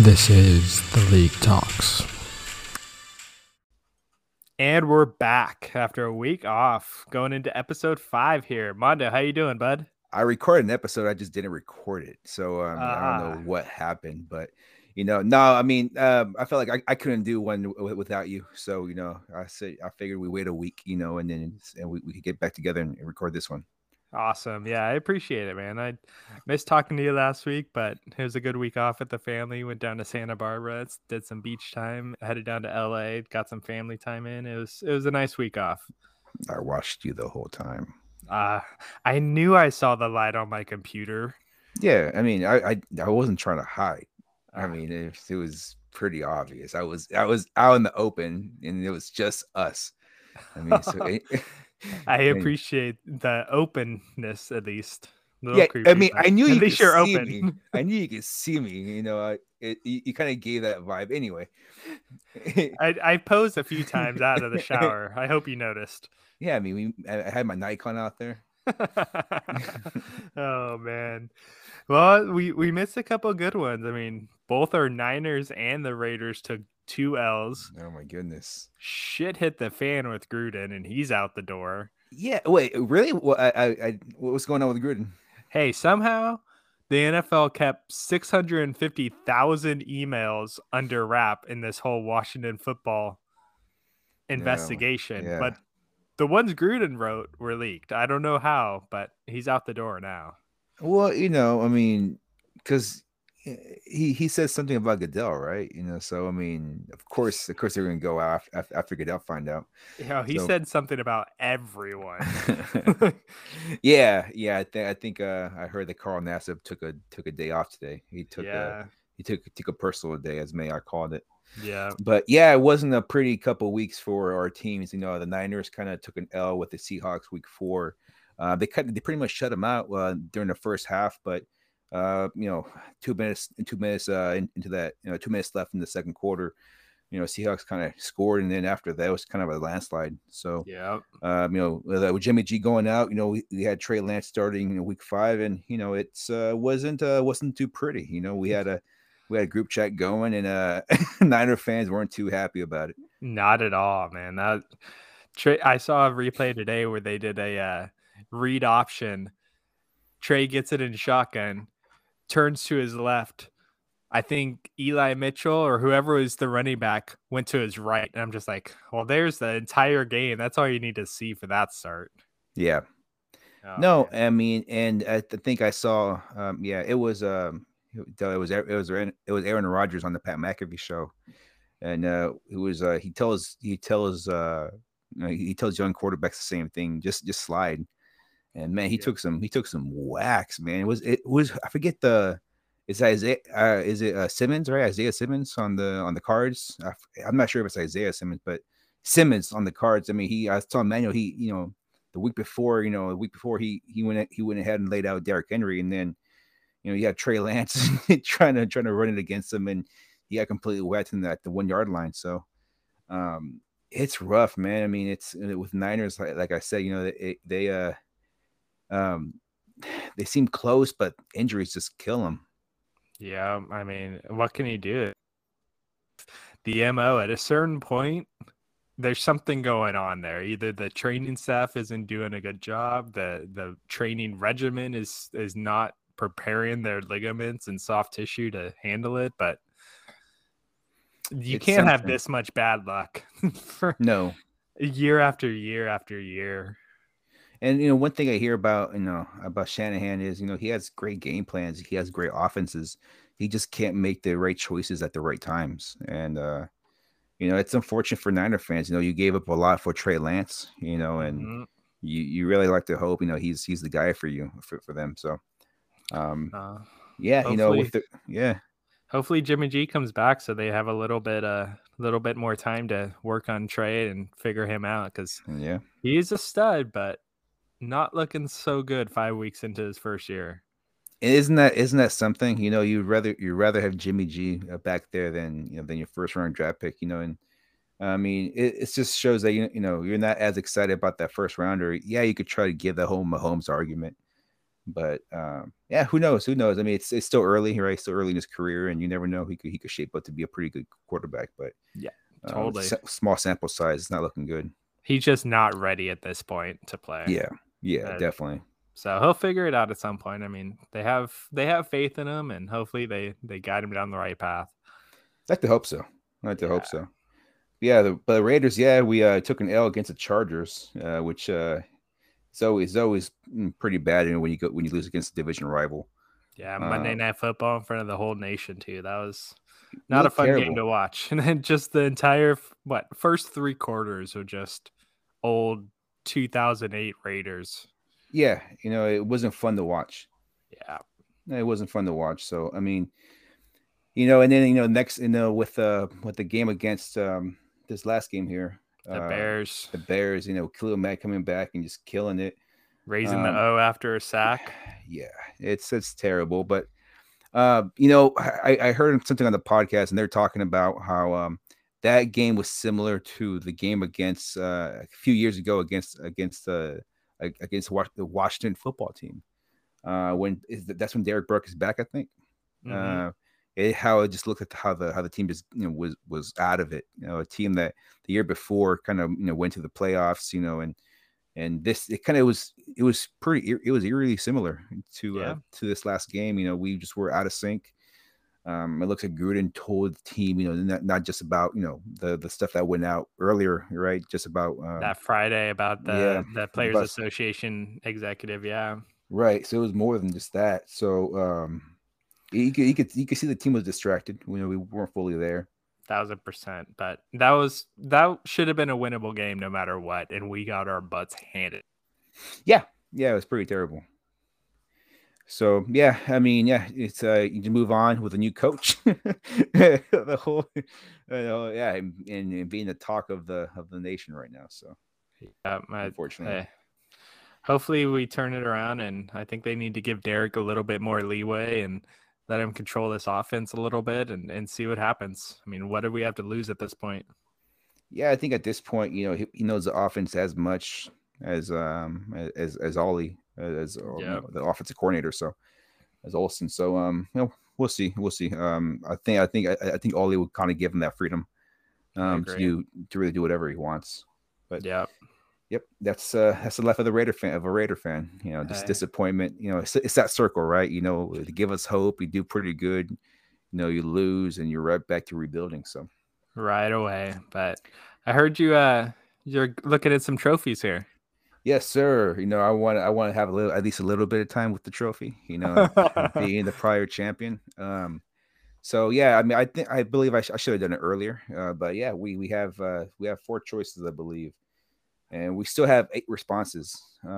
This is The League Talks. And we're back after a week off, going into episode 5 here. Mondo, how you doing, bud? I recorded an episode, I just didn't record it. So I don't know what happened, but, you know, no, I mean, I felt like I couldn't do one without you. So, you know, I figured we wait a week, you know, and then we could get back together and record this one. Awesome. Yeah, I appreciate it, man. I missed talking to you last week, but it was a good week off at the family. Went down to Santa Barbara, did some beach time, headed down to LA, got some family time in. It was a nice week off. I watched you the whole time. I knew I saw the light on my computer. Yeah, I mean, I wasn't trying to hide. I mean, it was pretty obvious. I was out in the open, and it was just us. I mean, so I appreciate the openness, at least. Yeah, I mean, I knew you could see me. I knew you could see me. You know, you kind of gave that vibe anyway. I posed a few times out of the shower. I hope you noticed. Yeah, I mean, I had my Nikon out there. Oh, man. Well, we missed a couple good ones. I mean, both our Niners and the Raiders took 2 L's. Oh my goodness! Shit hit the fan with Gruden, and he's out the door. Yeah, wait, really? Well, what was going on with Gruden? Hey, somehow the NFL kept 650,000 emails under wrap in this whole Washington football investigation, yeah. But the ones Gruden wrote were leaked. I don't know how, but he's out the door now. Well, you know, I mean, because he says something about Goodell, right? You know, so I mean, of course they're gonna go after Goodell find out. Yeah, he said something about everyone. yeah. I think I heard that Carl Nassib took a day off today. He took a personal day, as May I called it. Yeah, but yeah, it wasn't a pretty couple weeks for our teams. You know, the Niners kind of took an L with the Seahawks week 4. They pretty much shut them out during the first half, but. You know, 2 minutes into that, you know, 2 minutes left in the second quarter, you know, Seahawks kind of scored, and then after that it was kind of a landslide. So yeah, you know, with Jimmy G going out, you know, we had Trey Lance starting in week 5, and you know, it's wasn't too pretty. You know, we had a group chat going, and Niner fans weren't too happy about it. Not at all, man. I saw a replay today where they did a read option. Trey gets it in shotgun. Turns to his left. I think Eli Mitchell or whoever was the running back went to his right. And I'm just like, well, there's the entire game. That's all you need to see for that start. Yeah. Oh, no, man. I mean, and I think I saw, it was Aaron Rodgers on the Pat McAfee show. And it was, he tells young quarterbacks the same thing. Just slide. And man, he took some wax, man. It was I forget Simmons, right? Isaiah Simmons on the cards. I'm not sure if it's Isaiah Simmons, but Simmons on the cards. I mean, I was telling Manuel, the week before he went ahead and laid out Derrick Henry, and then, you know, you had Trey Lance trying to run it against him, and he got completely wet in that the 1 yard line. So, it's rough, man. I mean, it's with Niners, like I said, you know, they seem close, but injuries just kill him. Yeah, I mean, what can he do? The MO at a certain point, there's something going on there. Either the training staff isn't doing a good job, the training regimen is not preparing their ligaments and soft tissue to handle it, but you can't have this much bad luck for no year after year after year. And, you know, one thing I hear about Shanahan is, you know, he has great game plans. He has great offenses. He just can't make the right choices at the right times. And, you know, it's unfortunate for Niner fans. You know, you gave up a lot for Trey Lance, you know, and you really like to hope, you know, he's the guy for you, for them. So, yeah, you know, hopefully Jimmy G comes back so they have a little bit more time to work on Trey and figure him out, because he is a stud, but not looking so good 5 weeks into his first year. Isn't that something? You know, you'd rather have Jimmy G back there than your first round draft pick. You know, and I mean, it just shows that you know you're not as excited about that first rounder. Yeah, you could try to give the whole Mahomes argument, But yeah, who knows? Who knows? I mean, it's still early, right? It's still early in his career, and you never know. He could shape up to be a pretty good quarterback. But yeah, totally small sample size. It's not looking good. He's just not ready at this point to play. Yeah, definitely. So he'll figure it out at some point. I mean, they have faith in him, and hopefully they guide him down the right path. I'd like to hope so. Yeah, but the Raiders, we took an L against the Chargers, which it's always pretty bad, you know, when you lose against a division rival. Yeah, Monday Night Football in front of the whole nation too. That was not a fun game to watch. And then just the entire first three quarters were just old 2008 Raiders. Yeah, you know, it wasn't fun to watch. Yeah, it wasn't fun to watch. So I mean, you know, and then next, with the game against this last game here, the Bears. The Bears, Khalil Mack coming back and just killing it, raising the O after a sack. Yeah, it's terrible. But I heard something on the podcast, and they're talking about how that game was similar to the game against a few years ago against the Washington football team. That's when Derek Burke is back, I think. Mm-hmm. How it just looked at how the team just was out of it. You know, a team that the year before kind of went to the playoffs. You know, and this it was eerily similar to this last game. You know, we just were out of sync. It looks like Gruden told the team, not just about, the stuff that went out earlier, right? Just about that Friday about the Players Association executive. Yeah. Right. So it was more than just that. So you could see the team was distracted. We weren't fully there. 1000%. But that should have been a winnable game no matter what. And we got our butts handed. Yeah. Yeah. It was pretty terrible. So it's you can move on with a new coach. The whole, and being the talk of the nation right now. So, unfortunately, hopefully we turn it around, and I think they need to give Derek a little bit more leeway and let him control this offense a little bit and see what happens. I mean, what do we have to lose at this point? Yeah, I think at this point, he knows the offense as much as Ollie. The offensive coordinator, so as Olsen. So we'll see. I think Ollie would kind of give him that freedom to really do whatever he wants. But that's the life of a Raider fan. Just disappointment. It's that circle, right? To give us hope, you do pretty good. You lose, and you're right back to rebuilding. So right away. But I heard you're looking at some trophies here. Yes, sir. I want to have at least a little bit of time with the trophy, being the prior champion. I believe I should have done it earlier. But yeah, we have four choices, I believe. And we still have 8 responses. And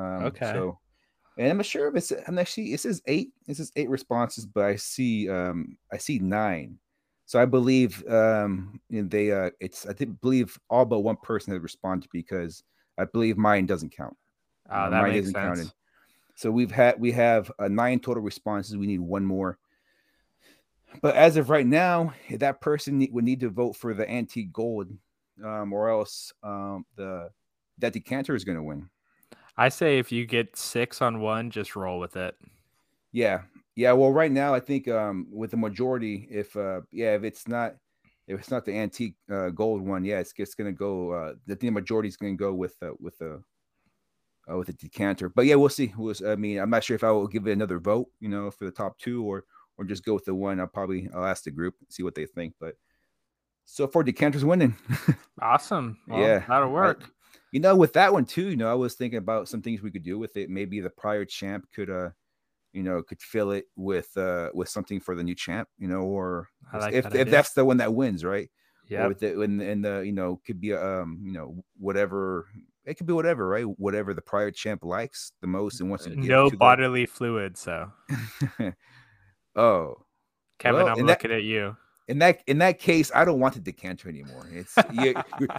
I'm not sure if it says 8 responses, but I see 9. So I believe I believe all but one person had responded, because I believe mine doesn't count. That mine makes sense. Counted. So we have 9 total responses. We need one more. But as of right now, that person would need to vote for the antique gold, or else that decanter is going to win. I say if you get 6 on one, just roll with it. Yeah. Yeah. Well, right now I think with the majority, if it's not the antique gold one, it's gonna go. I think the majority is gonna go with a decanter. But yeah, we'll see. I'm not sure if I will give it another vote, for the top 2, or just go with the one. I'll ask the group, see what they think. But so far, decanter's winning. Awesome. Well, yeah, that'll work. With that one too, I was thinking about some things we could do with it. Maybe the prior champ could fill it with something for the new champ, or like if that's the one that wins, right? Yeah. It could be whatever, right? Whatever the prior champ likes the most and wants to give. No bodily fluid, so. Oh, Kevin, I'm looking at you. In that case, I don't want the decanter anymore. It's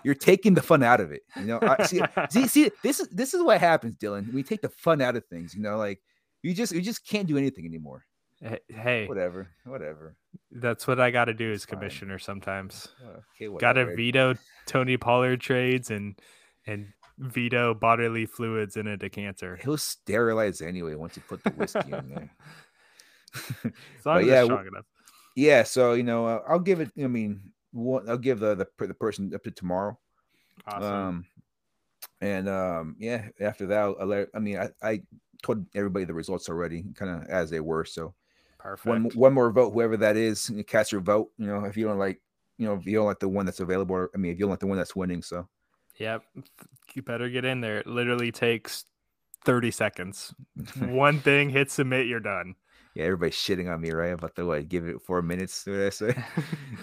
you're taking the fun out of it. See, this is what happens, Dylan. We take the fun out of things. You just can't do anything anymore. Hey, whatever. That's what I got to do as commissioner sometimes. Got to veto Tony Pollard trades and veto bodily fluids in a decanter. He'll sterilize anyway once you put the whiskey in there. As long as it's strong enough. Yeah, so you know, I'll give it. I mean, I'll give the person up to tomorrow. Awesome. Yeah, after that, I told everybody the results already, kind of as they were. So perfect. One more vote, whoever that is, you cast your vote. You know, if you don't like, you know, if you don't like the one that's available, or, I mean, if you don't like the one that's winning, so. Yep, you better get in there. It literally takes 30 seconds. One thing, hit submit, you're done. Yeah, everybody's shitting on me, right? About the what? Give it 4 minutes. What I say?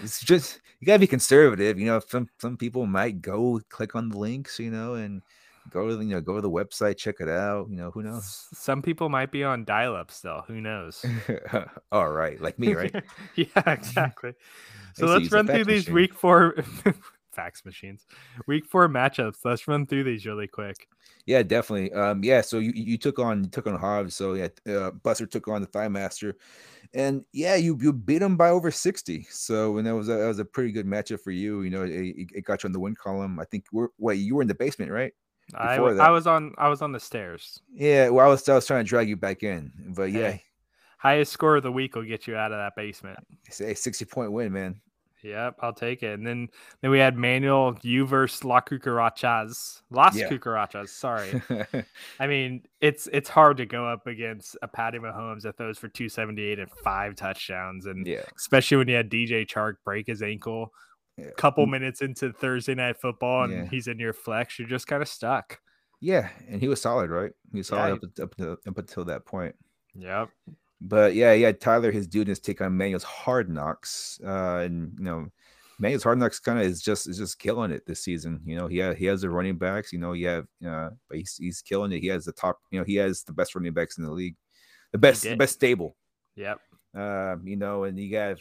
It's just, you gotta be conservative, you know. Some people might go click on the links, you know, and go to the website, check it out, you know. Who knows? Some people might be on dial-up still. Who knows? All right, like me, right? Yeah, exactly. So let's run through these week 4 fax machines, week 4 matchups. Let's run through these really quick. Yeah, definitely. So you took on Hobbs. So yeah, Buster took on the Thighmaster, and yeah, you beat him by over 60. So and that was a pretty good matchup for you. You know, it got you on the win column. I think you were in the basement, right? I was on the stairs. Yeah, well, I was trying to drag you back in, but yeah, highest score of the week will get you out of that basement. It's a 60-point win, man. Yep, I'll take it. And then we had Manuel, you versus Las Cucarachas. Sorry. I mean, it's hard to go up against a Patty Mahomes that throws for 278 and 5 touchdowns, and especially when you had DJ Chark break his ankle a couple minutes into Thursday Night Football, and he's in your flex. You're just kind of stuck. Yeah, and he was solid, right? He was solid up until that point. Yep. But yeah, Tyler, his dude, is take on Manuel's Hard Knocks, and you know, Manuel's Hard Knocks kind of is just killing it this season. You know, he has the running backs. You know, but he's killing it. He has the top. You know, he has the best running backs in the league, the best stable. Yep. You know, and you have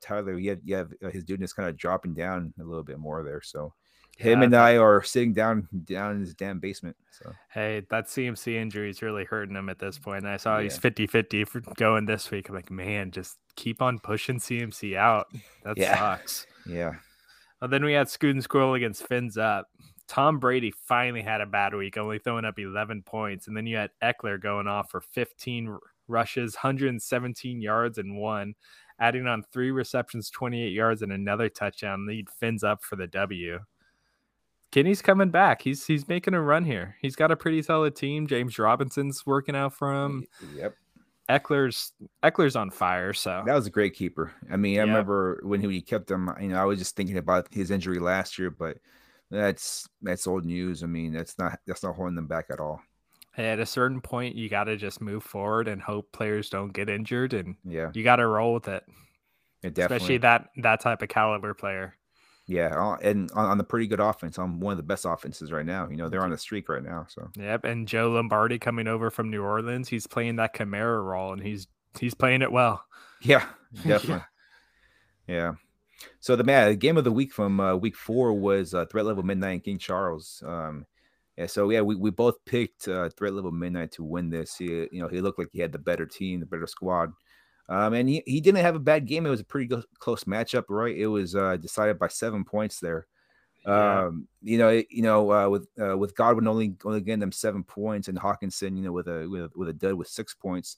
Tyler. You have his dude is kind of dropping down a little bit more there. So him and I are sitting down in his damn basement. So hey, that CMC injury is really hurting him at this point. And I saw he's 50-50 for going this week. I'm like, man, just keep on pushing CMC out. That sucks. Yeah. Well, then we had Scoot and Squirrel against Fins Up. Tom Brady finally had a bad week, only throwing up 11 points. And then you had Ekeler going off for 15 rushes, 117 yards, and 1, adding on 3 receptions, 28 yards, and another touchdown. Lead Fins Up for the W. Kenny's coming back. He's making a run here. He's got a pretty solid team. James Robinson's working out for him. Yep. Ekeler's on fire. So that was a great keeper. I mean, I remember when he kept him. You know, I was just thinking about his injury last year, but that's old news. I mean, that's not holding them back at all. Hey, at a certain point, you got to just move forward and hope players don't get injured, and you got to roll with it. Especially that type of caliber player. Yeah, and on the pretty good offense, on one of the best offenses right now. You know, they're on a streak right now. So yep, and Joe Lombardi coming over from New Orleans, he's playing that Kamara role, and he's playing it well. Yeah, definitely. Yeah. So the game of the week from week 4 was Threat Level Midnight and King Charles. We both picked Threat Level Midnight to win this. He looked like he had the better team, the better squad. And he didn't have a bad game. It was a pretty close matchup, right? It was decided by 7 points there. With Godwin only getting them 7 points, and Hawkinson, you know, with a dud with 6 points,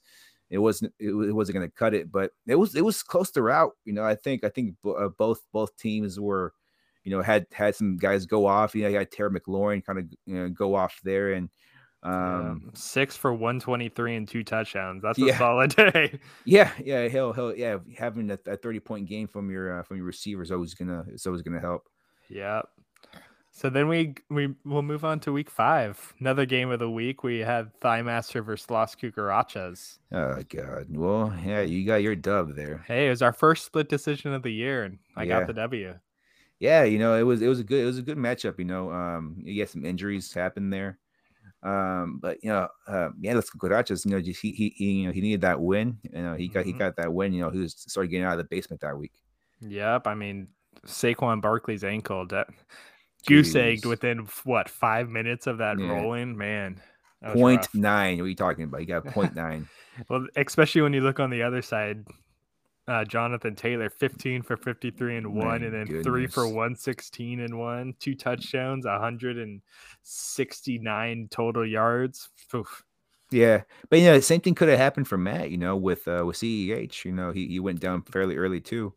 it wasn't going to cut it. But it was close throughout. You know, I think both teams were, you know, had some guys go off. You know, you had Terry McLaurin kind of go off there, and 6 for 123 and 2 touchdowns. That's a solid day. Hell, having a 30-point game from your receiver is always gonna help. Yeah. So then we'll move on to week 5. Another game of the week. We had Thighmaster versus Las Cucarachas. Oh God. Well, yeah, you got your dub there. Hey, it was our first split decision of the year, and I got the W. Yeah, you know, it was a good matchup. You know, you got some injuries happen there. But you know, Las Cucarachas, you know, just he needed that win. You know, he got that win. You know, he was started getting out of the basement that week. Yep, I mean, Saquon Barkley's ankle goose egged within 5 minutes of that rolling, man. 0.9. What are you talking about? You got 0.9. Well, especially when you look on the other side. Jonathan Taylor, 15 for 53 and one, and then 3 for 116 and one, 2 touchdowns, 169 total yards. Oof. Yeah, but you know, the same thing could have happened for Matt, you know, with CEH. You know, he went down fairly early too,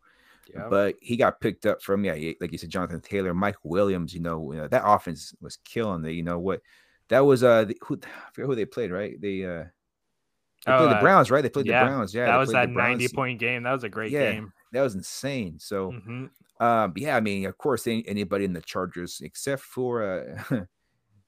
yeah. But he got picked up from, yeah, like you said, Jonathan Taylor, Mike Williams. You know that offense was killing the. You know what, that was I forget who they played, right? They played the Browns, right? They played the Browns. Yeah, that was that 90-point game. That was a great game. That was insane. So, I mean, of course, anybody in the Chargers except for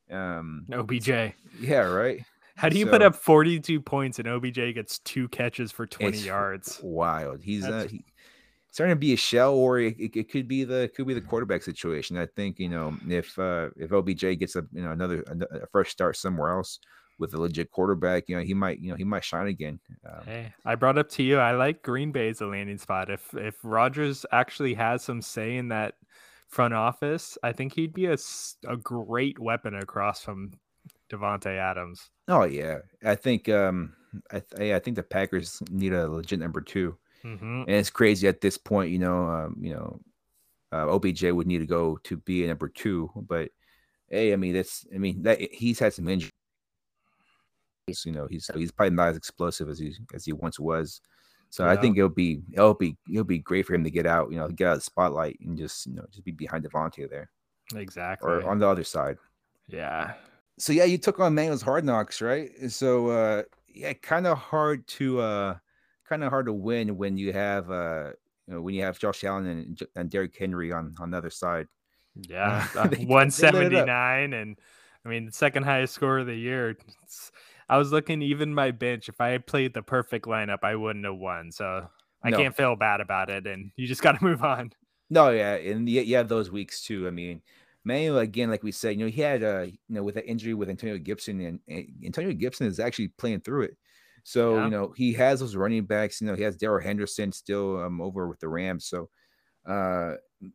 OBJ. Yeah, right. How do you put up 42 points and OBJ gets 2 catches for 20 yards? Wild. He's starting to be a shell, or it could be the quarterback situation. I think, you know, if OBJ gets another fresh start somewhere else with a legit quarterback, you know, he might shine again. Hey, I brought up to you, I like Green Bay as a landing spot. If Rodgers actually has some say in that front office, I think he'd be a great weapon across from Devontae Adams. Oh yeah, I think I think the Packers need a legit number 2, and it's crazy at this point. OBJ would need to go to be a number 2, but hey, that he's had some injuries. You know, he's probably not as explosive as he once was. So yeah. I think it'll be great for him to get out. You know, get out of the spotlight and just be behind Devontae there. Exactly, or on the other side. Yeah. So yeah, you took on Manuel's Hard Knocks, right? So kind of hard to win when you have Josh Allen and Derrick Henry on the other side. Yeah, 179, and I mean the second highest score of the year. I was looking, even my bench, if I had played the perfect lineup, I wouldn't have won. So I can't feel bad about it, and you just got to move on. No, yeah, and you have those weeks too. I mean, Manuel, again, like we said, you know, he had with that injury with Antonio Gibson, and Antonio Gibson is actually playing through it. So you know, he has those running backs. You know, he has Darrell Henderson still over with the Rams. So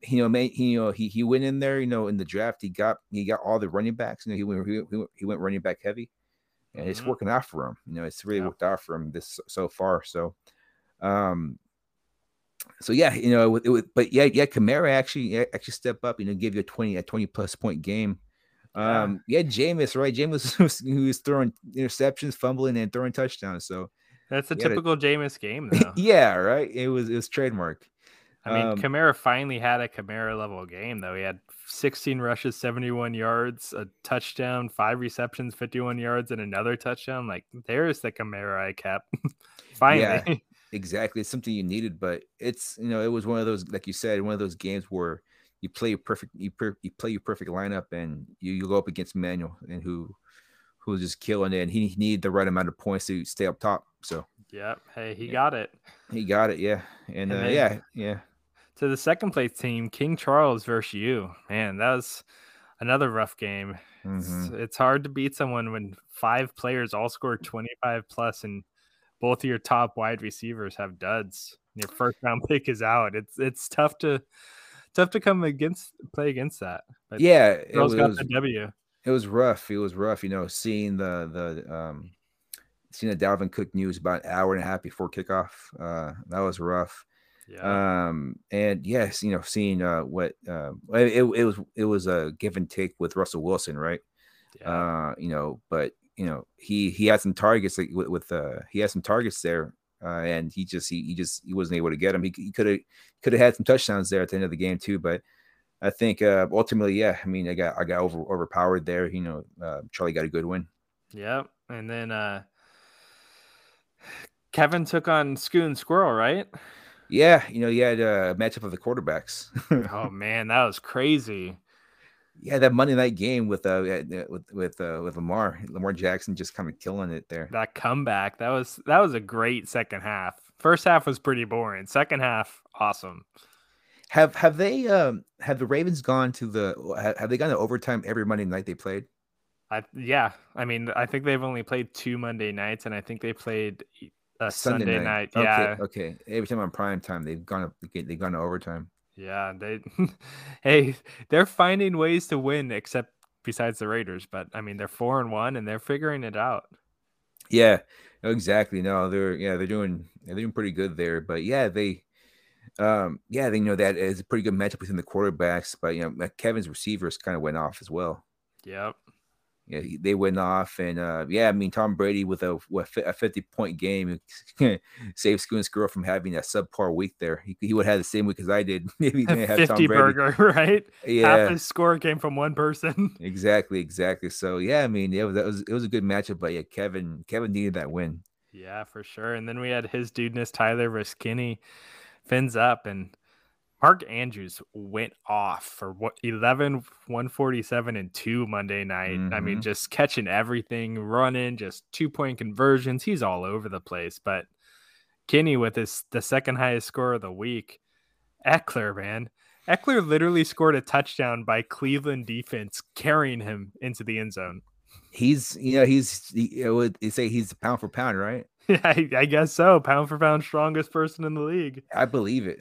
he went in there. You know, in the draft, he got all the running backs. You know, he went running back heavy, and it's working out for him. You know, it's really worked out for him this so far. So. So yeah, you know, Kamara actually step up, you know, give you a 20 plus point game. Jameis, right? Jameis who's throwing interceptions, fumbling, and throwing touchdowns. So that's a typical Jameis game, though. Yeah, right. It was trademark. I mean, Kamara finally had a Kamara level game, though. He had 16 rushes, 71 yards, a touchdown, 5 receptions, 51 yards, and another touchdown. Like, there's the Kamara I kept. Finally. Yeah. Exactly. It's something you needed, but it's, you know, it was one of those, like you said, one of those games where you play your perfect lineup, and you go up against Manuel, and who was just killing it, and he needed the right amount of points to stay up top. So yeah, hey, he got it. Yeah. And then, yeah. To the second place team, King Charles versus you, man, that was another rough game. It's hard to beat someone when 5 players all score 25 plus, and both of your top wide receivers have duds. Your first round pick is out. It's tough to play against that. But yeah, it was the W. It was rough. You know, seeing the Dalvin Cook news about an hour and a half before kickoff. That was rough. Yeah. And yes, you know, seeing it was a give and take with Russell Wilson, right? Yeah. You know, he had some targets there, and he wasn't able to get him. He could have had some touchdowns there at the end of the game too, but I think ultimately, yeah, I mean, I got overpowered there. You know, Charlie got a good win. Yeah, and then Kevin took on Scoon Squirrel, right? Yeah, you know, he had a matchup of the quarterbacks. Oh man, that was crazy. Yeah, that Monday night game with Lamar Jackson just kind of killing it there. That comeback, that was a great second half. First half was pretty boring. Second half, awesome. Have the Ravens gone to overtime every Monday night they played? I think they've only played 2 Monday nights, and I think they played a Sunday night. Yeah, okay. Every time on prime time, they've gone to overtime. Yeah, they're finding ways to win, except besides the Raiders. But I mean, they're 4-1, and they're figuring it out. Yeah, exactly. No, they're doing pretty good there. But yeah, they know that it's a pretty good matchup between the quarterbacks. But Kevin's receivers kind of went off as well. Yep. Yeah, they went off, and Tom Brady with a 50-point game saved Schoon's girl from having a subpar week there. He would have the same week as I did. Maybe he didn't have 50 Tom Brady. Burger, right? Yeah, half his score came from one person. Exactly. So it was a good matchup, but yeah, Kevin needed that win. Yeah, for sure. And then we had his dudeness Tyler versus Kenny, Fins Up, and Mark Andrews went off for 11, 147, and 2 Monday night. Mm-hmm. I mean, just catching everything, running, just 2-point conversions. He's all over the place. But Kenny with the second highest score of the week. Ekeler, man. Ekeler literally scored a touchdown by Cleveland defense carrying him into the end zone. He's pound for pound, right? Yeah, I guess so. Pound for pound, strongest person in the league. I believe it.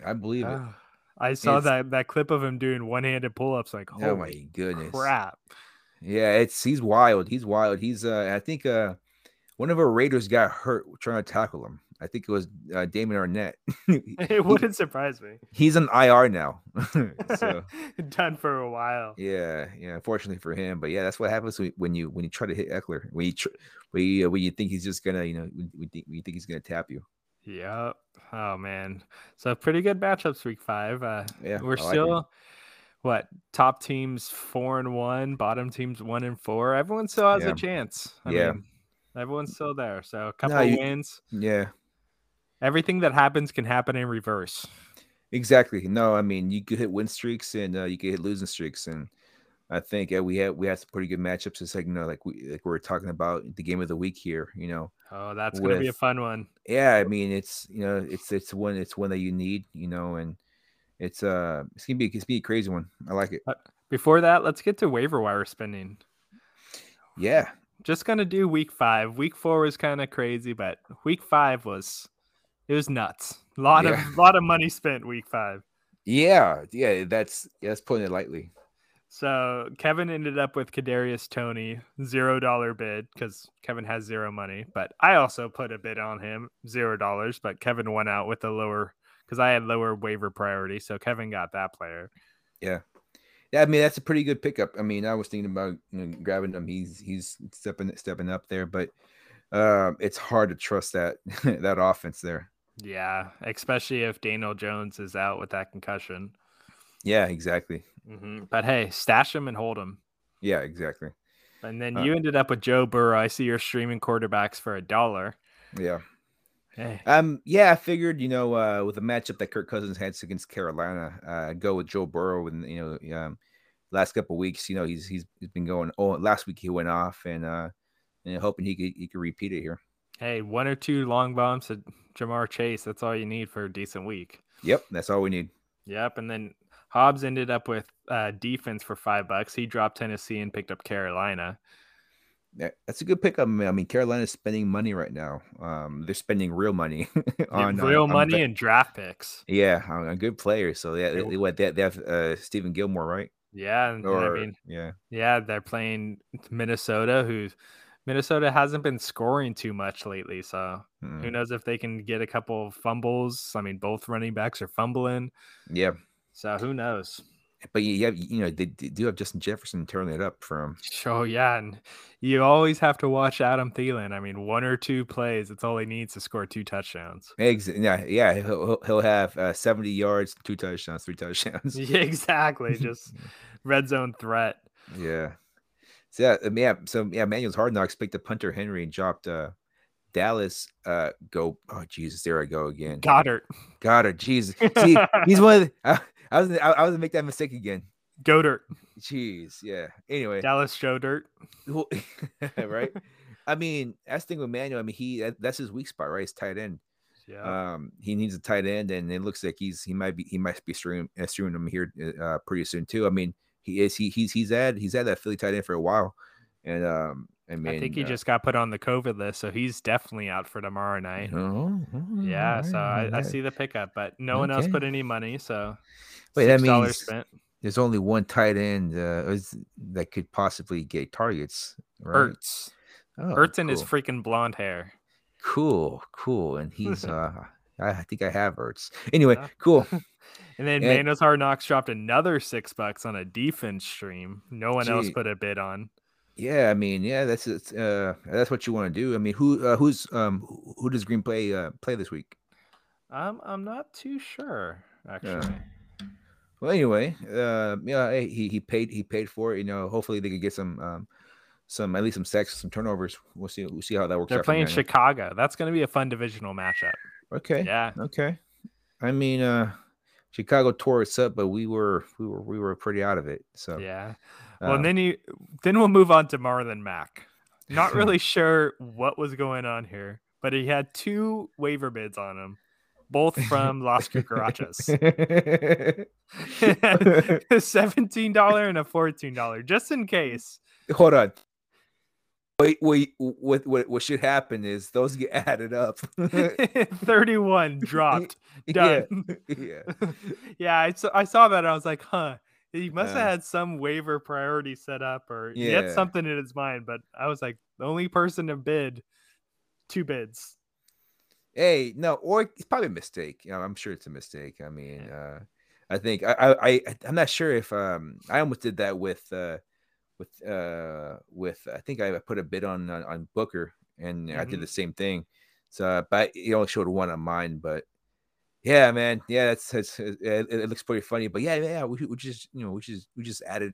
I saw that clip of him doing one-handed pull-ups. Like, oh my goodness, crap! Yeah, he's wild. He's wild. He's I think one of our Raiders got hurt trying to tackle him. I think it was Damon Arnett. It wouldn't surprise me. He's on IR now. So, done for a while. Yeah. Unfortunately for him, but yeah, that's what happens when you try to hit Ekeler. When you think he's just gonna, you think he's gonna tap you. Yep. Oh man. So pretty good matchups week 5. We're still top teams 4-1, bottom teams 1-4. Everyone still has a chance. I mean, everyone's still there. So a couple of wins. Yeah. Everything that happens can happen in reverse. Exactly. No, I mean you could hit win streaks and you could hit losing streaks, and I think we had some pretty good matchups. It's we're talking about the game of the week here. Oh, that's going to be a fun one. Yeah, I mean it's one that you need. And it's gonna be a crazy one. I like it. Before that, let's get to waiver wire spending. Yeah, just gonna do week 5. Week 4 was kind of crazy, but week 5 was nuts. A lot of money spent week 5. Yeah, that's putting it lightly. So Kevin ended up with Kadarius Toney, $0 bid because Kevin has zero money. But I also put a bid on him, $0. But Kevin won out with a lower because I had lower waiver priority. So Kevin got that player. Yeah. I mean that's a pretty good pickup. I mean I was thinking about grabbing him. He's stepping up there, but it's hard to trust that that offense there. Yeah, especially if Daniel Jones is out with that concussion. Yeah, exactly. Mm-hmm. But hey, stash him and hold him. Yeah, exactly. And then you ended up with Joe Burrow. I see you're streaming quarterbacks for $1. Yeah. Hey. I figured with the matchup that Kirk Cousins had against Carolina, go with Joe Burrow. And last couple of weeks, he's been going. Oh, last week he went off, and hoping he could repeat it here. Hey, 1 or 2 long bombs to Jamar Chase. That's all you need for a decent week. Yep, that's all we need. Yep, and then Hobbs ended up with defense for $5. He dropped Tennessee and picked up Carolina. That's a good pickup. I mean, Carolina's spending money right now. They're spending real money on and draft picks. Yeah, on good players. So yeah, they have Stephen Gilmore, right? Yeah, they're playing Minnesota, who Minnesota hasn't been scoring too much lately. So who knows if they can get a couple of fumbles? I mean, both running backs are fumbling. Yeah. So who knows? But they do have Justin Jefferson turning it up for him. Oh, yeah. And you always have to watch Adam Thielen. I mean, 1 or 2 plays, it's all he needs to score 2 touchdowns. Yeah. He'll have 70 yards, 2 touchdowns, 3 touchdowns. Yeah, exactly. Just red zone threat. Yeah. So Manuel's Hard Knocks picked up Hunter Henry and dropped Dallas, oh Jesus, there I go again. Goddard, Jesus. See, he's one of the, I was gonna make that mistake again. Goddard. Jeez, yeah. Anyway, Dallas show dirt. Well, right. I mean, that's the thing with Manuel. I mean, that's his weak spot, right? His tight end. Yeah. He needs a tight end, and it looks like he might be streaming him here pretty soon too. I mean, he's had that Philly tight end for a while, and I think he just got put on the COVID list, so he's definitely out for tomorrow night. Oh, yeah, right, so I see the pickup, but no one else put any money, so wait, that means spent. There's only one tight end that could possibly get targets, right? Ertz. Oh, Ertz is freaking blonde hair. Cool. And he's I think I have Ertz. Anyway, yeah. Cool. And then Manuel's Hard Knocks dropped another $6 on a defense stream. No one else put a bid on. Yeah, I mean, that's what you want to do. I mean, who does Green play this week? I'm not too sure actually. Well, anyway, he paid for it. You know, hopefully they could get some at least some sacks, some turnovers. We'll see how that works. They're playing Chicago. That's going to be a fun divisional matchup. Okay. Yeah. Okay. I mean, Chicago tore us up, but we were pretty out of it. So yeah. Well, and then we'll move on to Marlon Mack. Not really sure what was going on here, but he had two waiver bids on him, both from Las Cucarachas. $17 and a $14, just in case. Hold on. Wait, what should happen is those get added up. 31 dropped. Done. Yeah. I saw that and I was like, huh. He must have had some waiver priority set up, or he had something in his mind. But I was like, the only person to bid, two bids. Hey, no, or it's probably a mistake. You know, I'm sure it's a mistake. I mean, I think I'm not sure if I almost did that with I think I put a bid on Booker, and I did the same thing. So, but it only showed one on mine, but. Yeah, man. Yeah, it looks pretty funny, but yeah. We just add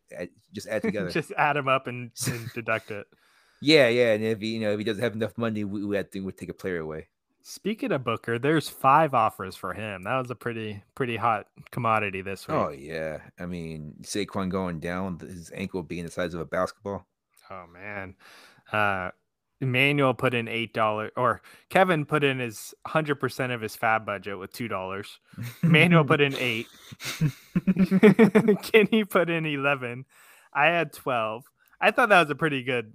together, just add them up and deduct it. Yeah. And if he doesn't have enough money, we would take a player away. Speaking of Booker, there's 5 offers for him. That was a pretty hot commodity this week. Oh yeah, I mean Saquon going down, his ankle being the size of a basketball. Oh man. Manuel put in $8, or Kevin put in his 100% of his fab budget with $2. Manuel put in $8. Kenny put in $11. I had $12. I thought that was a pretty good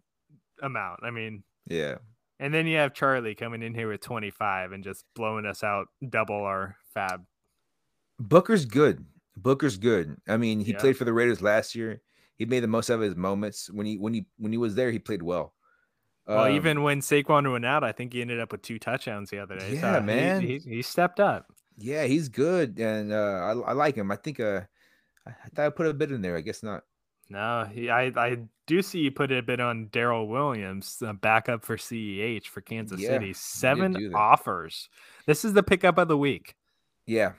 amount. I mean, yeah. And then you have Charlie coming in here with $25 and just blowing us out, double our fab. Booker's good. I mean, he played for the Raiders last year. He made the most out of his moments when he was there. He played well. Well, even when Saquon went out, I think he ended up with 2 touchdowns the other day. Yeah, so man, he stepped up. Yeah, he's good, and I like him. I think I thought I put a bid in there. I guess not. No, I do see you put a bid on Darrell Williams, backup for CEH for Kansas City. 7 offers. This is the pickup of the week. Yeah.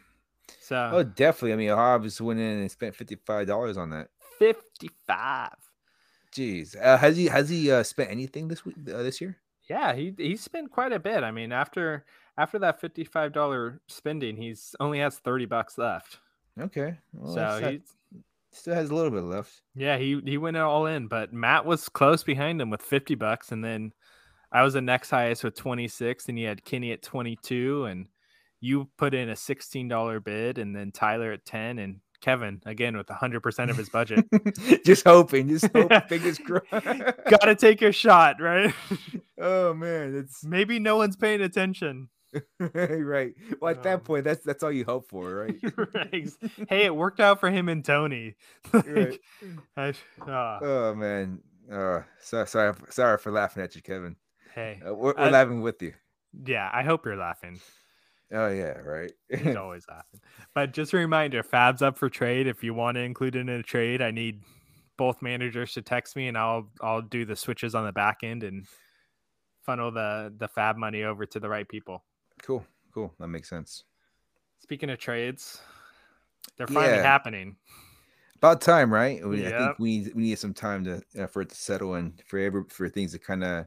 So. Oh, definitely. I mean, Hobbs went in and spent $55 on that. 55. Jeez, has he spent anything this year? Yeah, he spent quite a bit. I mean, after that $55 spending, he's only has $30 left. Okay, well, so he still has a little bit left. Yeah, he went all in, but Matt was close behind him with $50, and then I was the next highest with $26, and you had Kenny at $22, and you put in a $16 bid, and then Tyler at $10, and Kevin again with 100% of his budget. just hoping fingers crossed. Gotta take your shot, right? Oh man, it's maybe no one's paying attention. Right, well at that point that's all you hope for, right? Right. Hey, it worked out for him and Tony. Like, right. Oh man, sorry for laughing at you, Kevin. Hey, we're laughing with you. Yeah, I hope you're laughing. Oh, yeah, right. He's always laughing. But just a reminder, Fab's up for trade. If you want to include it in a trade, I need both managers to text me, and I'll do the switches on the back end and funnel the Fab money over to the right people. Cool. That makes sense. Speaking of trades, they're finally happening. About time, right? I think we need some time for it to settle and for things to kind of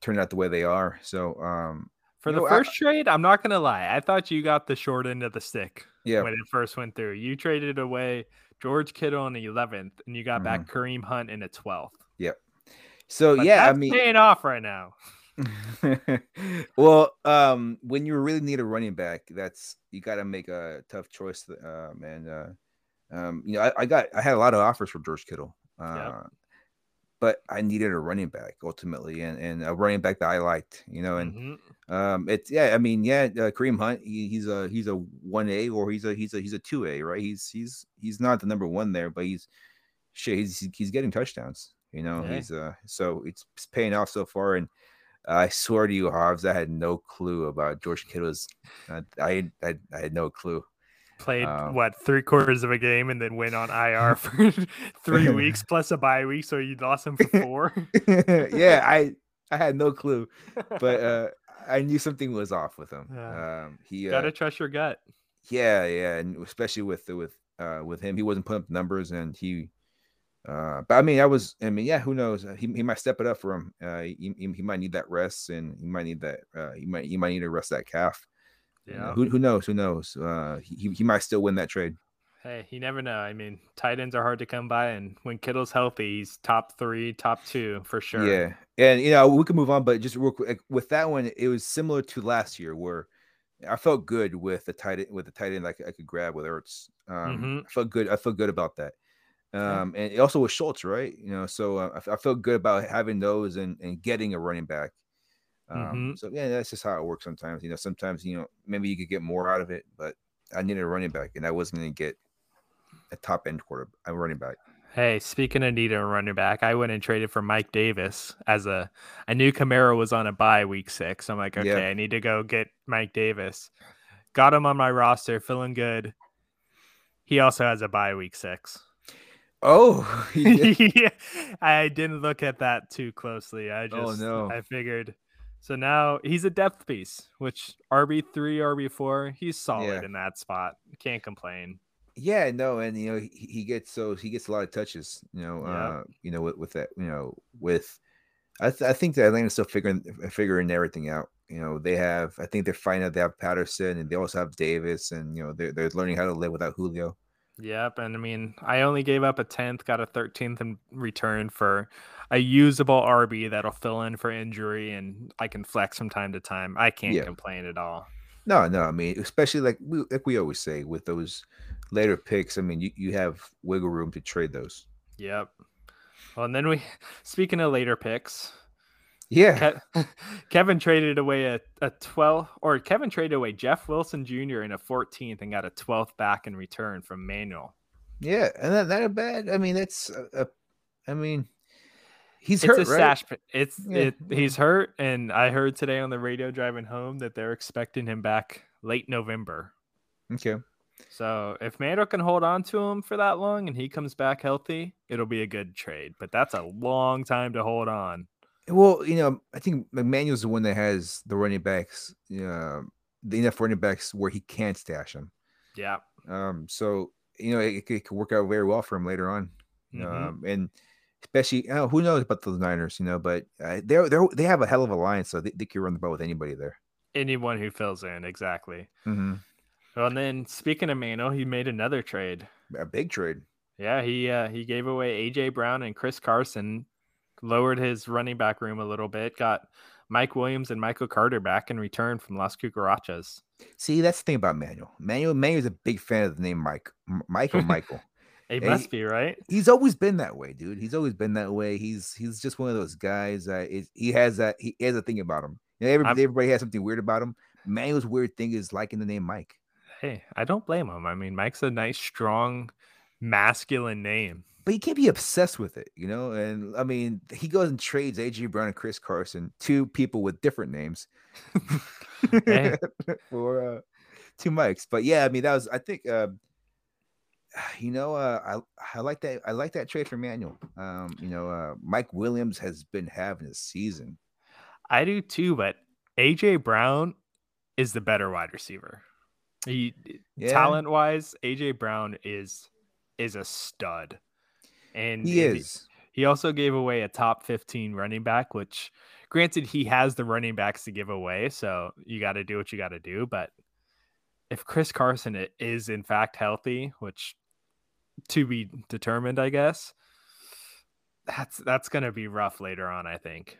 turn out the way they are. So, for the first trade, I'm not going to lie. I thought you got the short end of the stick when it first went through. You traded away George Kittle in the 11th, and you got back Kareem Hunt in the 12th. Yep. So, but that's paying off right now. Well, when you really need a running back, you got to make a tough choice. I had a lot of offers for George Kittle. But I needed a running back ultimately, and a running back that I liked, you know, and Kareem Hunt, he's a 1A, or he's a 2A, right? He's not the number 1 there, but he's getting touchdowns. You know, he's so it's paying off so far. And I swear to you, Hobbs, I had no clue about George Kittle's. I had no clue. Played what, 3/4 of a game and then went on IR for 3 weeks plus a bye week, so you lost him for 4. Yeah, I had no clue, but I knew something was off with him. He gotta trust your gut. Yeah, and especially with him, he wasn't putting up numbers, and he. But I mean, who knows? He might step it up for him. He might need that rest, and he might need that. He might need to rest that calf. Yeah. Who knows? Who knows? He might still win that trade. Hey, you never know. I mean, tight ends are hard to come by, and when Kittle's healthy, he's top 3, top 2 for sure. Yeah, and we can move on, but just real quick with that one, it was similar to last year where I felt good with the tight end I could grab with Ertz. I felt good. I felt good about that. And it also was Schultz, right? So I felt good about having those and getting a running back. So yeah, that's just how it works sometimes. Sometimes maybe you could get more out of it, but I needed a running back, and I wasn't going to get a top end quarterback. I'm running back. Hey, speaking of needing a running back, I went and traded for Mike Davis. I knew Kamara was on a bye week 6. I'm like, okay, yeah. I need to go get Mike Davis. Got him on my roster, feeling good. He also has a bye week 6. Oh, yeah. I didn't look at that too closely. I figured. So now he's a depth piece, which RB3, RB4, he's solid in that spot. Can't complain. Yeah, no, and he gets a lot of touches. I think that Atlanta's still figuring everything out. They're finding out they have Patterson, and they also have Davis, and they're learning how to live without Julio. Yep, and I mean, I only gave up a 10th, got a 13th in return for a usable RB that'll fill in for injury, and I can flex from time to time. I can't complain at all. No, I mean, especially like we always say with those later picks, I mean, you have wiggle room to trade those. Yep. Well, and then speaking of later picks, Kevin traded away Kevin traded away Jeff Wilson Jr. in a 14th and got a 12th back in return from Manuel. Yeah, and that a bad. I mean, that's he's hurt, right? He's hurt, and I heard today on the radio driving home that they're expecting him back late November. Okay. So if Manuel can hold on to him for that long and he comes back healthy, it'll be a good trade. But that's a long time to hold on. Well, I think McManuel's the one that has the running backs, enough running backs where he can stash them. Yeah. So, it could work out very well for him later on. And especially, who knows about those Niners, but they have a hell of a line, so they can run the ball with anybody there. Anyone who fills in, exactly. Well, and then speaking of Manuel, he made another trade. A big trade. Yeah, he gave away A.J. Brown and Chris Carson. Lowered his running back room a little bit, got Mike Williams and Michael Carter back in return from Las Cucarachas. See, that's the thing about Manuel. Manuel's a big fan of the name Mike. Michael. He must be, right? He's always been that way, dude. He's always been that way. He's just one of those guys that he has a thing about him. Everybody has something weird about him. Manuel's weird thing is liking the name Mike. Hey, I don't blame him. I mean, Mike's a nice, strong, masculine name. But you can't be obsessed with it, And I mean, he goes and trades A.J. Brown and Chris Carson, 2 people with different names, for 2 mics. But yeah, I mean, that was, I think, I like that. I like that trade for Manuel. Mike Williams has been having a season. I do too, but A.J. Brown is the better wide receiver. Talent wise, A.J. Brown is a stud. And he is. He also gave away a top 15 running back, which granted he has the running backs to give away. So you got to do what you got to do. But if Chris Carson is in fact healthy, which to be determined, I guess, that's going to be rough later on. I think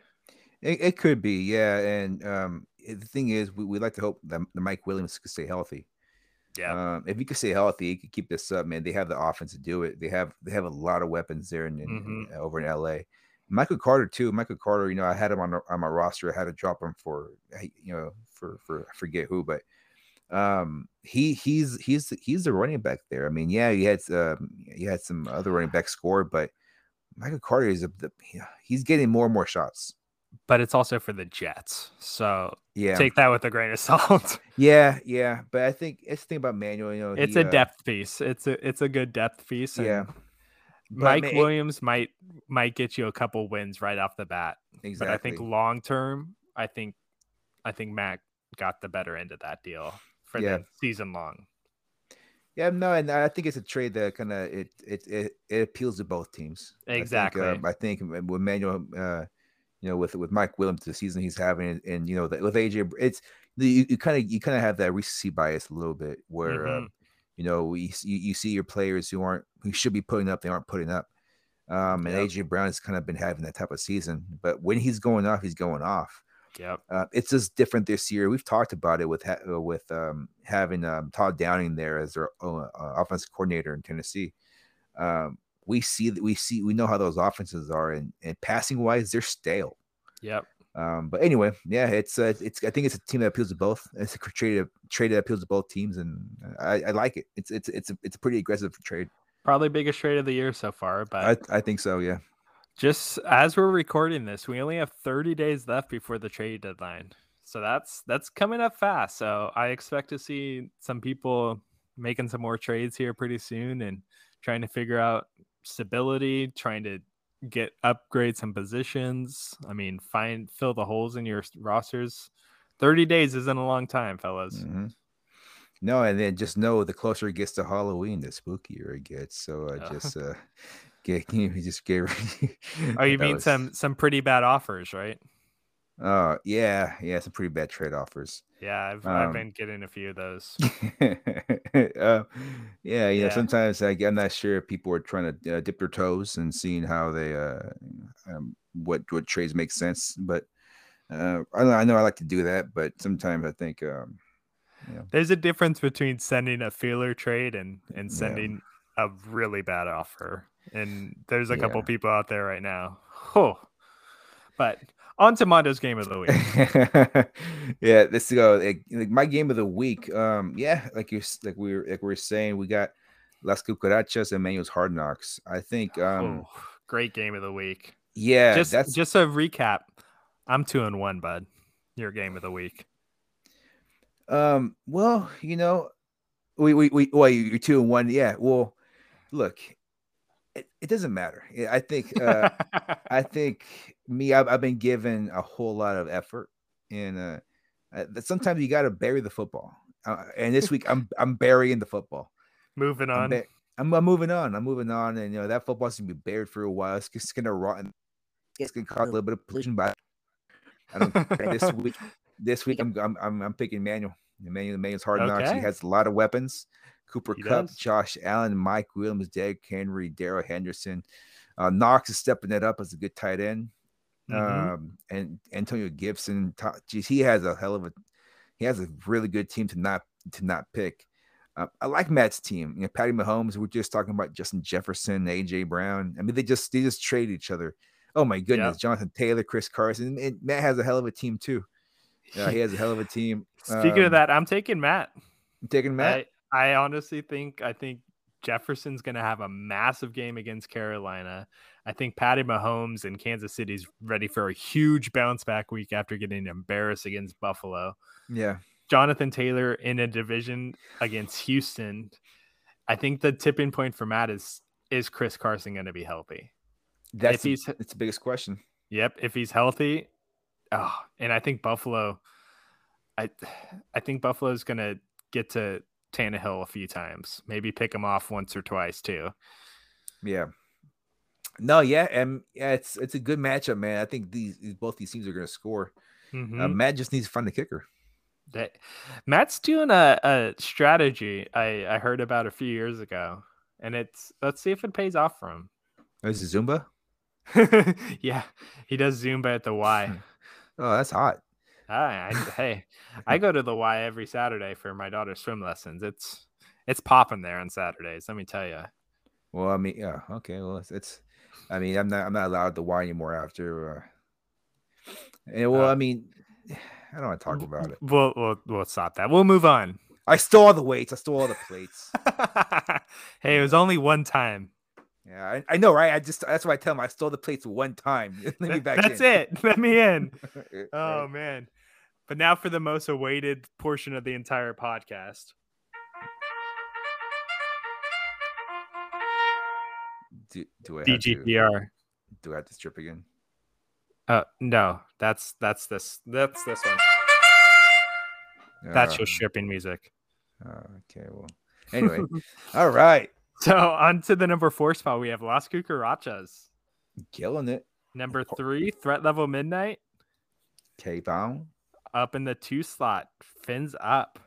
it could be. Yeah. And the thing is, we like to hope that Mike Williams could stay healthy. Yeah, if you could stay healthy, you could keep this up, man. They have the offense to do it. They have a lot of weapons there in over in L.A. Michael Carter too. Michael Carter, I had him on my roster. I had to drop him for I forget who, but he's the running back there. I mean, yeah, you had some other running back score, but Michael Carter is he's getting more and more shots. But it's also for the Jets. So yeah, take that with a grain of salt. Yeah. But I think it's the thing about Manuel, you know, it's a depth piece. It's a good depth piece. Yeah. Mike Williams might get you a couple wins right off the bat. Exactly. But I think long term, I think Mac got the better end of that deal for the season long. Yeah, no, and I think it's a trade that kind of it appeals to both teams. Exactly. I think with Manuel, you know, with Mike Williams, the season he's having, and you know, with AJ, it's you kind of have that recency bias a little bit, where you know, you see your players who should be putting up, they aren't putting up. And AJ Brown has kind of been having that type of season, but when he's going off, he's going off. Yep. It's just different this year. We've talked about it with having Todd Downing there as their offensive coordinator in Tennessee. We know how those offenses are, and passing wise, they're stale. Yep. But anyway, yeah, it's I think it's a team that appeals to both. It's a trade that appeals to both teams, and I like it. It's a pretty aggressive trade. Probably biggest trade of the year so far, but I think so. Yeah. Just as we're recording this, we only have 30 days left before the trade deadline. So that's coming up fast. So I expect to see some people making some more trades here pretty soon and trying to figure out stability, trying to upgrade some positions. I mean, fill the holes in your rosters. 30 days isn't a long time, fellas. Mm-hmm. No, and then just know the closer it gets to Halloween, the spookier it gets. So just get ready. Oh, you mean some pretty bad offers, right? Yeah, some pretty bad trade offers. Yeah, I've been getting a few of those. You know, sometimes I'm not sure if people are trying to dip their toes and seeing how they what trades make sense. But I know I like to do that, but sometimes I think there's a difference between sending a feeler trade and sending a really bad offer. And there's a couple people out there right now. Oh, but. On to Mondo's game of the week. This my game of the week. Like we were saying, we got Las Cucarachas and Manuel's Hard Knocks. I think great game of the week. Yeah, just a recap. I'm 2-1, bud. Your game of the week. Well, you know, well, you're 2-1. Yeah. Well, look. It doesn't matter. I've been given a whole lot of effort, and sometimes you got to bury the football. And this week, I'm burying the football. Moving on. I'm moving on, and you know that football's gonna be buried for a while. It's just gonna rot. It's gonna cause a little bit of pollution. But I don't care. This week, I'm picking Manuel. Manuel's Hard Knocks. He has a lot of weapons. Cooper Kupp, Josh Allen, Mike Williams, Derrick Henry, Darrell Henderson. Knox is stepping it up as a good tight end. And Antonio Gibson, he has a really good team to not pick. I like Matt's team. You know, Patty Mahomes. We're just talking about Justin Jefferson, AJ Brown. I mean, they just trade each other. Oh my goodness, Jonathan Taylor, Chris Carson, and Matt has a hell of a team too. He has a hell of a team. Speaking of that, I'm taking Matt. I'm taking Matt. I honestly think Jefferson's going to have a massive game against Carolina. I think Patty Mahomes in Kansas City's ready for a huge bounce back week after getting embarrassed against Buffalo. Yeah. Jonathan Taylor in a division against Houston. I think the tipping point for Matt is Chris Carson going to be healthy? That's the biggest question. Yep. If he's healthy. Oh, and I think Buffalo, I think Buffalo's going to get to Tannehill a few times, maybe pick him off once or twice too. It's a good matchup, man. I think both these teams are going to score. Matt just needs to find a kicker. Matt's doing a strategy I heard about a few years ago, and it's let's see if it pays off for him. Is it Zumba? Yeah, he does Zumba at the Y. Oh, that's hot. I go to the Y every Saturday for my daughter's swim lessons. It's popping there on Saturdays. Let me tell you. Well, I mean, yeah, okay. Well, I'm not allowed the Y anymore after. I don't want to talk about it. We'll stop that. We'll move on. I stole all the weights. I stole all the plates. Hey, it was only one time. Yeah, I know, right? That's why I tell him I stole the plates one time. Let me back that's in. It. Let me in. Oh, man. But now for the most awaited portion of the entire podcast. Do I have DGPR. Do I have to strip again? No, that's this one. That's your stripping music. Okay, well, anyway. All right. So on to the number 4 spot, we have Las Cucarachas. Killing it. Number 3, Threat Level Midnight. K-Bound. Up in the 2 slot, Fins Up.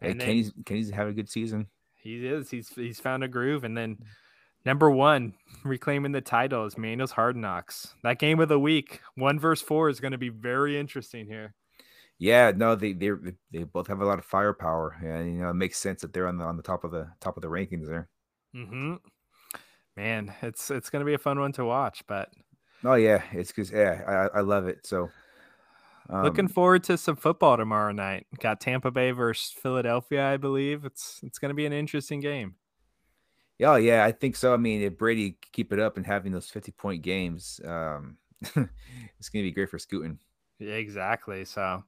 And hey, Kenny's having a good season. He is. He's found a groove. And then number 1, reclaiming the title is Manuel's Hard Knocks. That game of the week, 1 versus 4, is going to be very interesting here. Yeah, no, they both have a lot of firepower, and it makes sense that they're on the top of the rankings there. Mm-hmm. Man, it's gonna be a fun one to watch, but oh yeah, it's because I love it. So looking forward to some football tomorrow night. Got Tampa Bay versus Philadelphia, I believe. It's gonna be an interesting game. Yeah, oh, yeah, I think so. I mean, if Brady keep it up and having those 50-point games, it's gonna be great for scooting. Exactly. So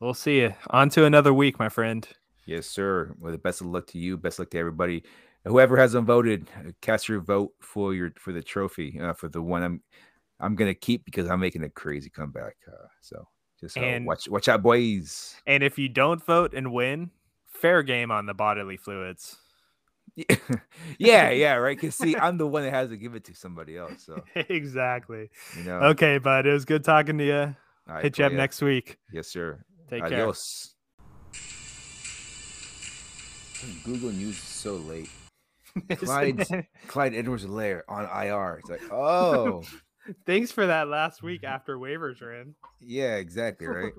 we'll see you on to another week, my friend. Yes, sir. Well, the best of luck to you. Best of luck to everybody. Whoever hasn't voted, cast your vote for the trophy, for the one I'm going to keep because I'm making a crazy comeback. So just watch out, boys. And if you don't vote and win, fair game on the bodily fluids. Yeah, right. Because see, I'm the one that has to give it to somebody else. So exactly. Okay, bud. It was good talking to you. Right, hit you up next week. Yes, sir. Take Adios. Care. Google News is so late. Clyde Edwards-Helaire on IR. It's like, oh. Thanks for that last week after waivers ran. Yeah, exactly, right?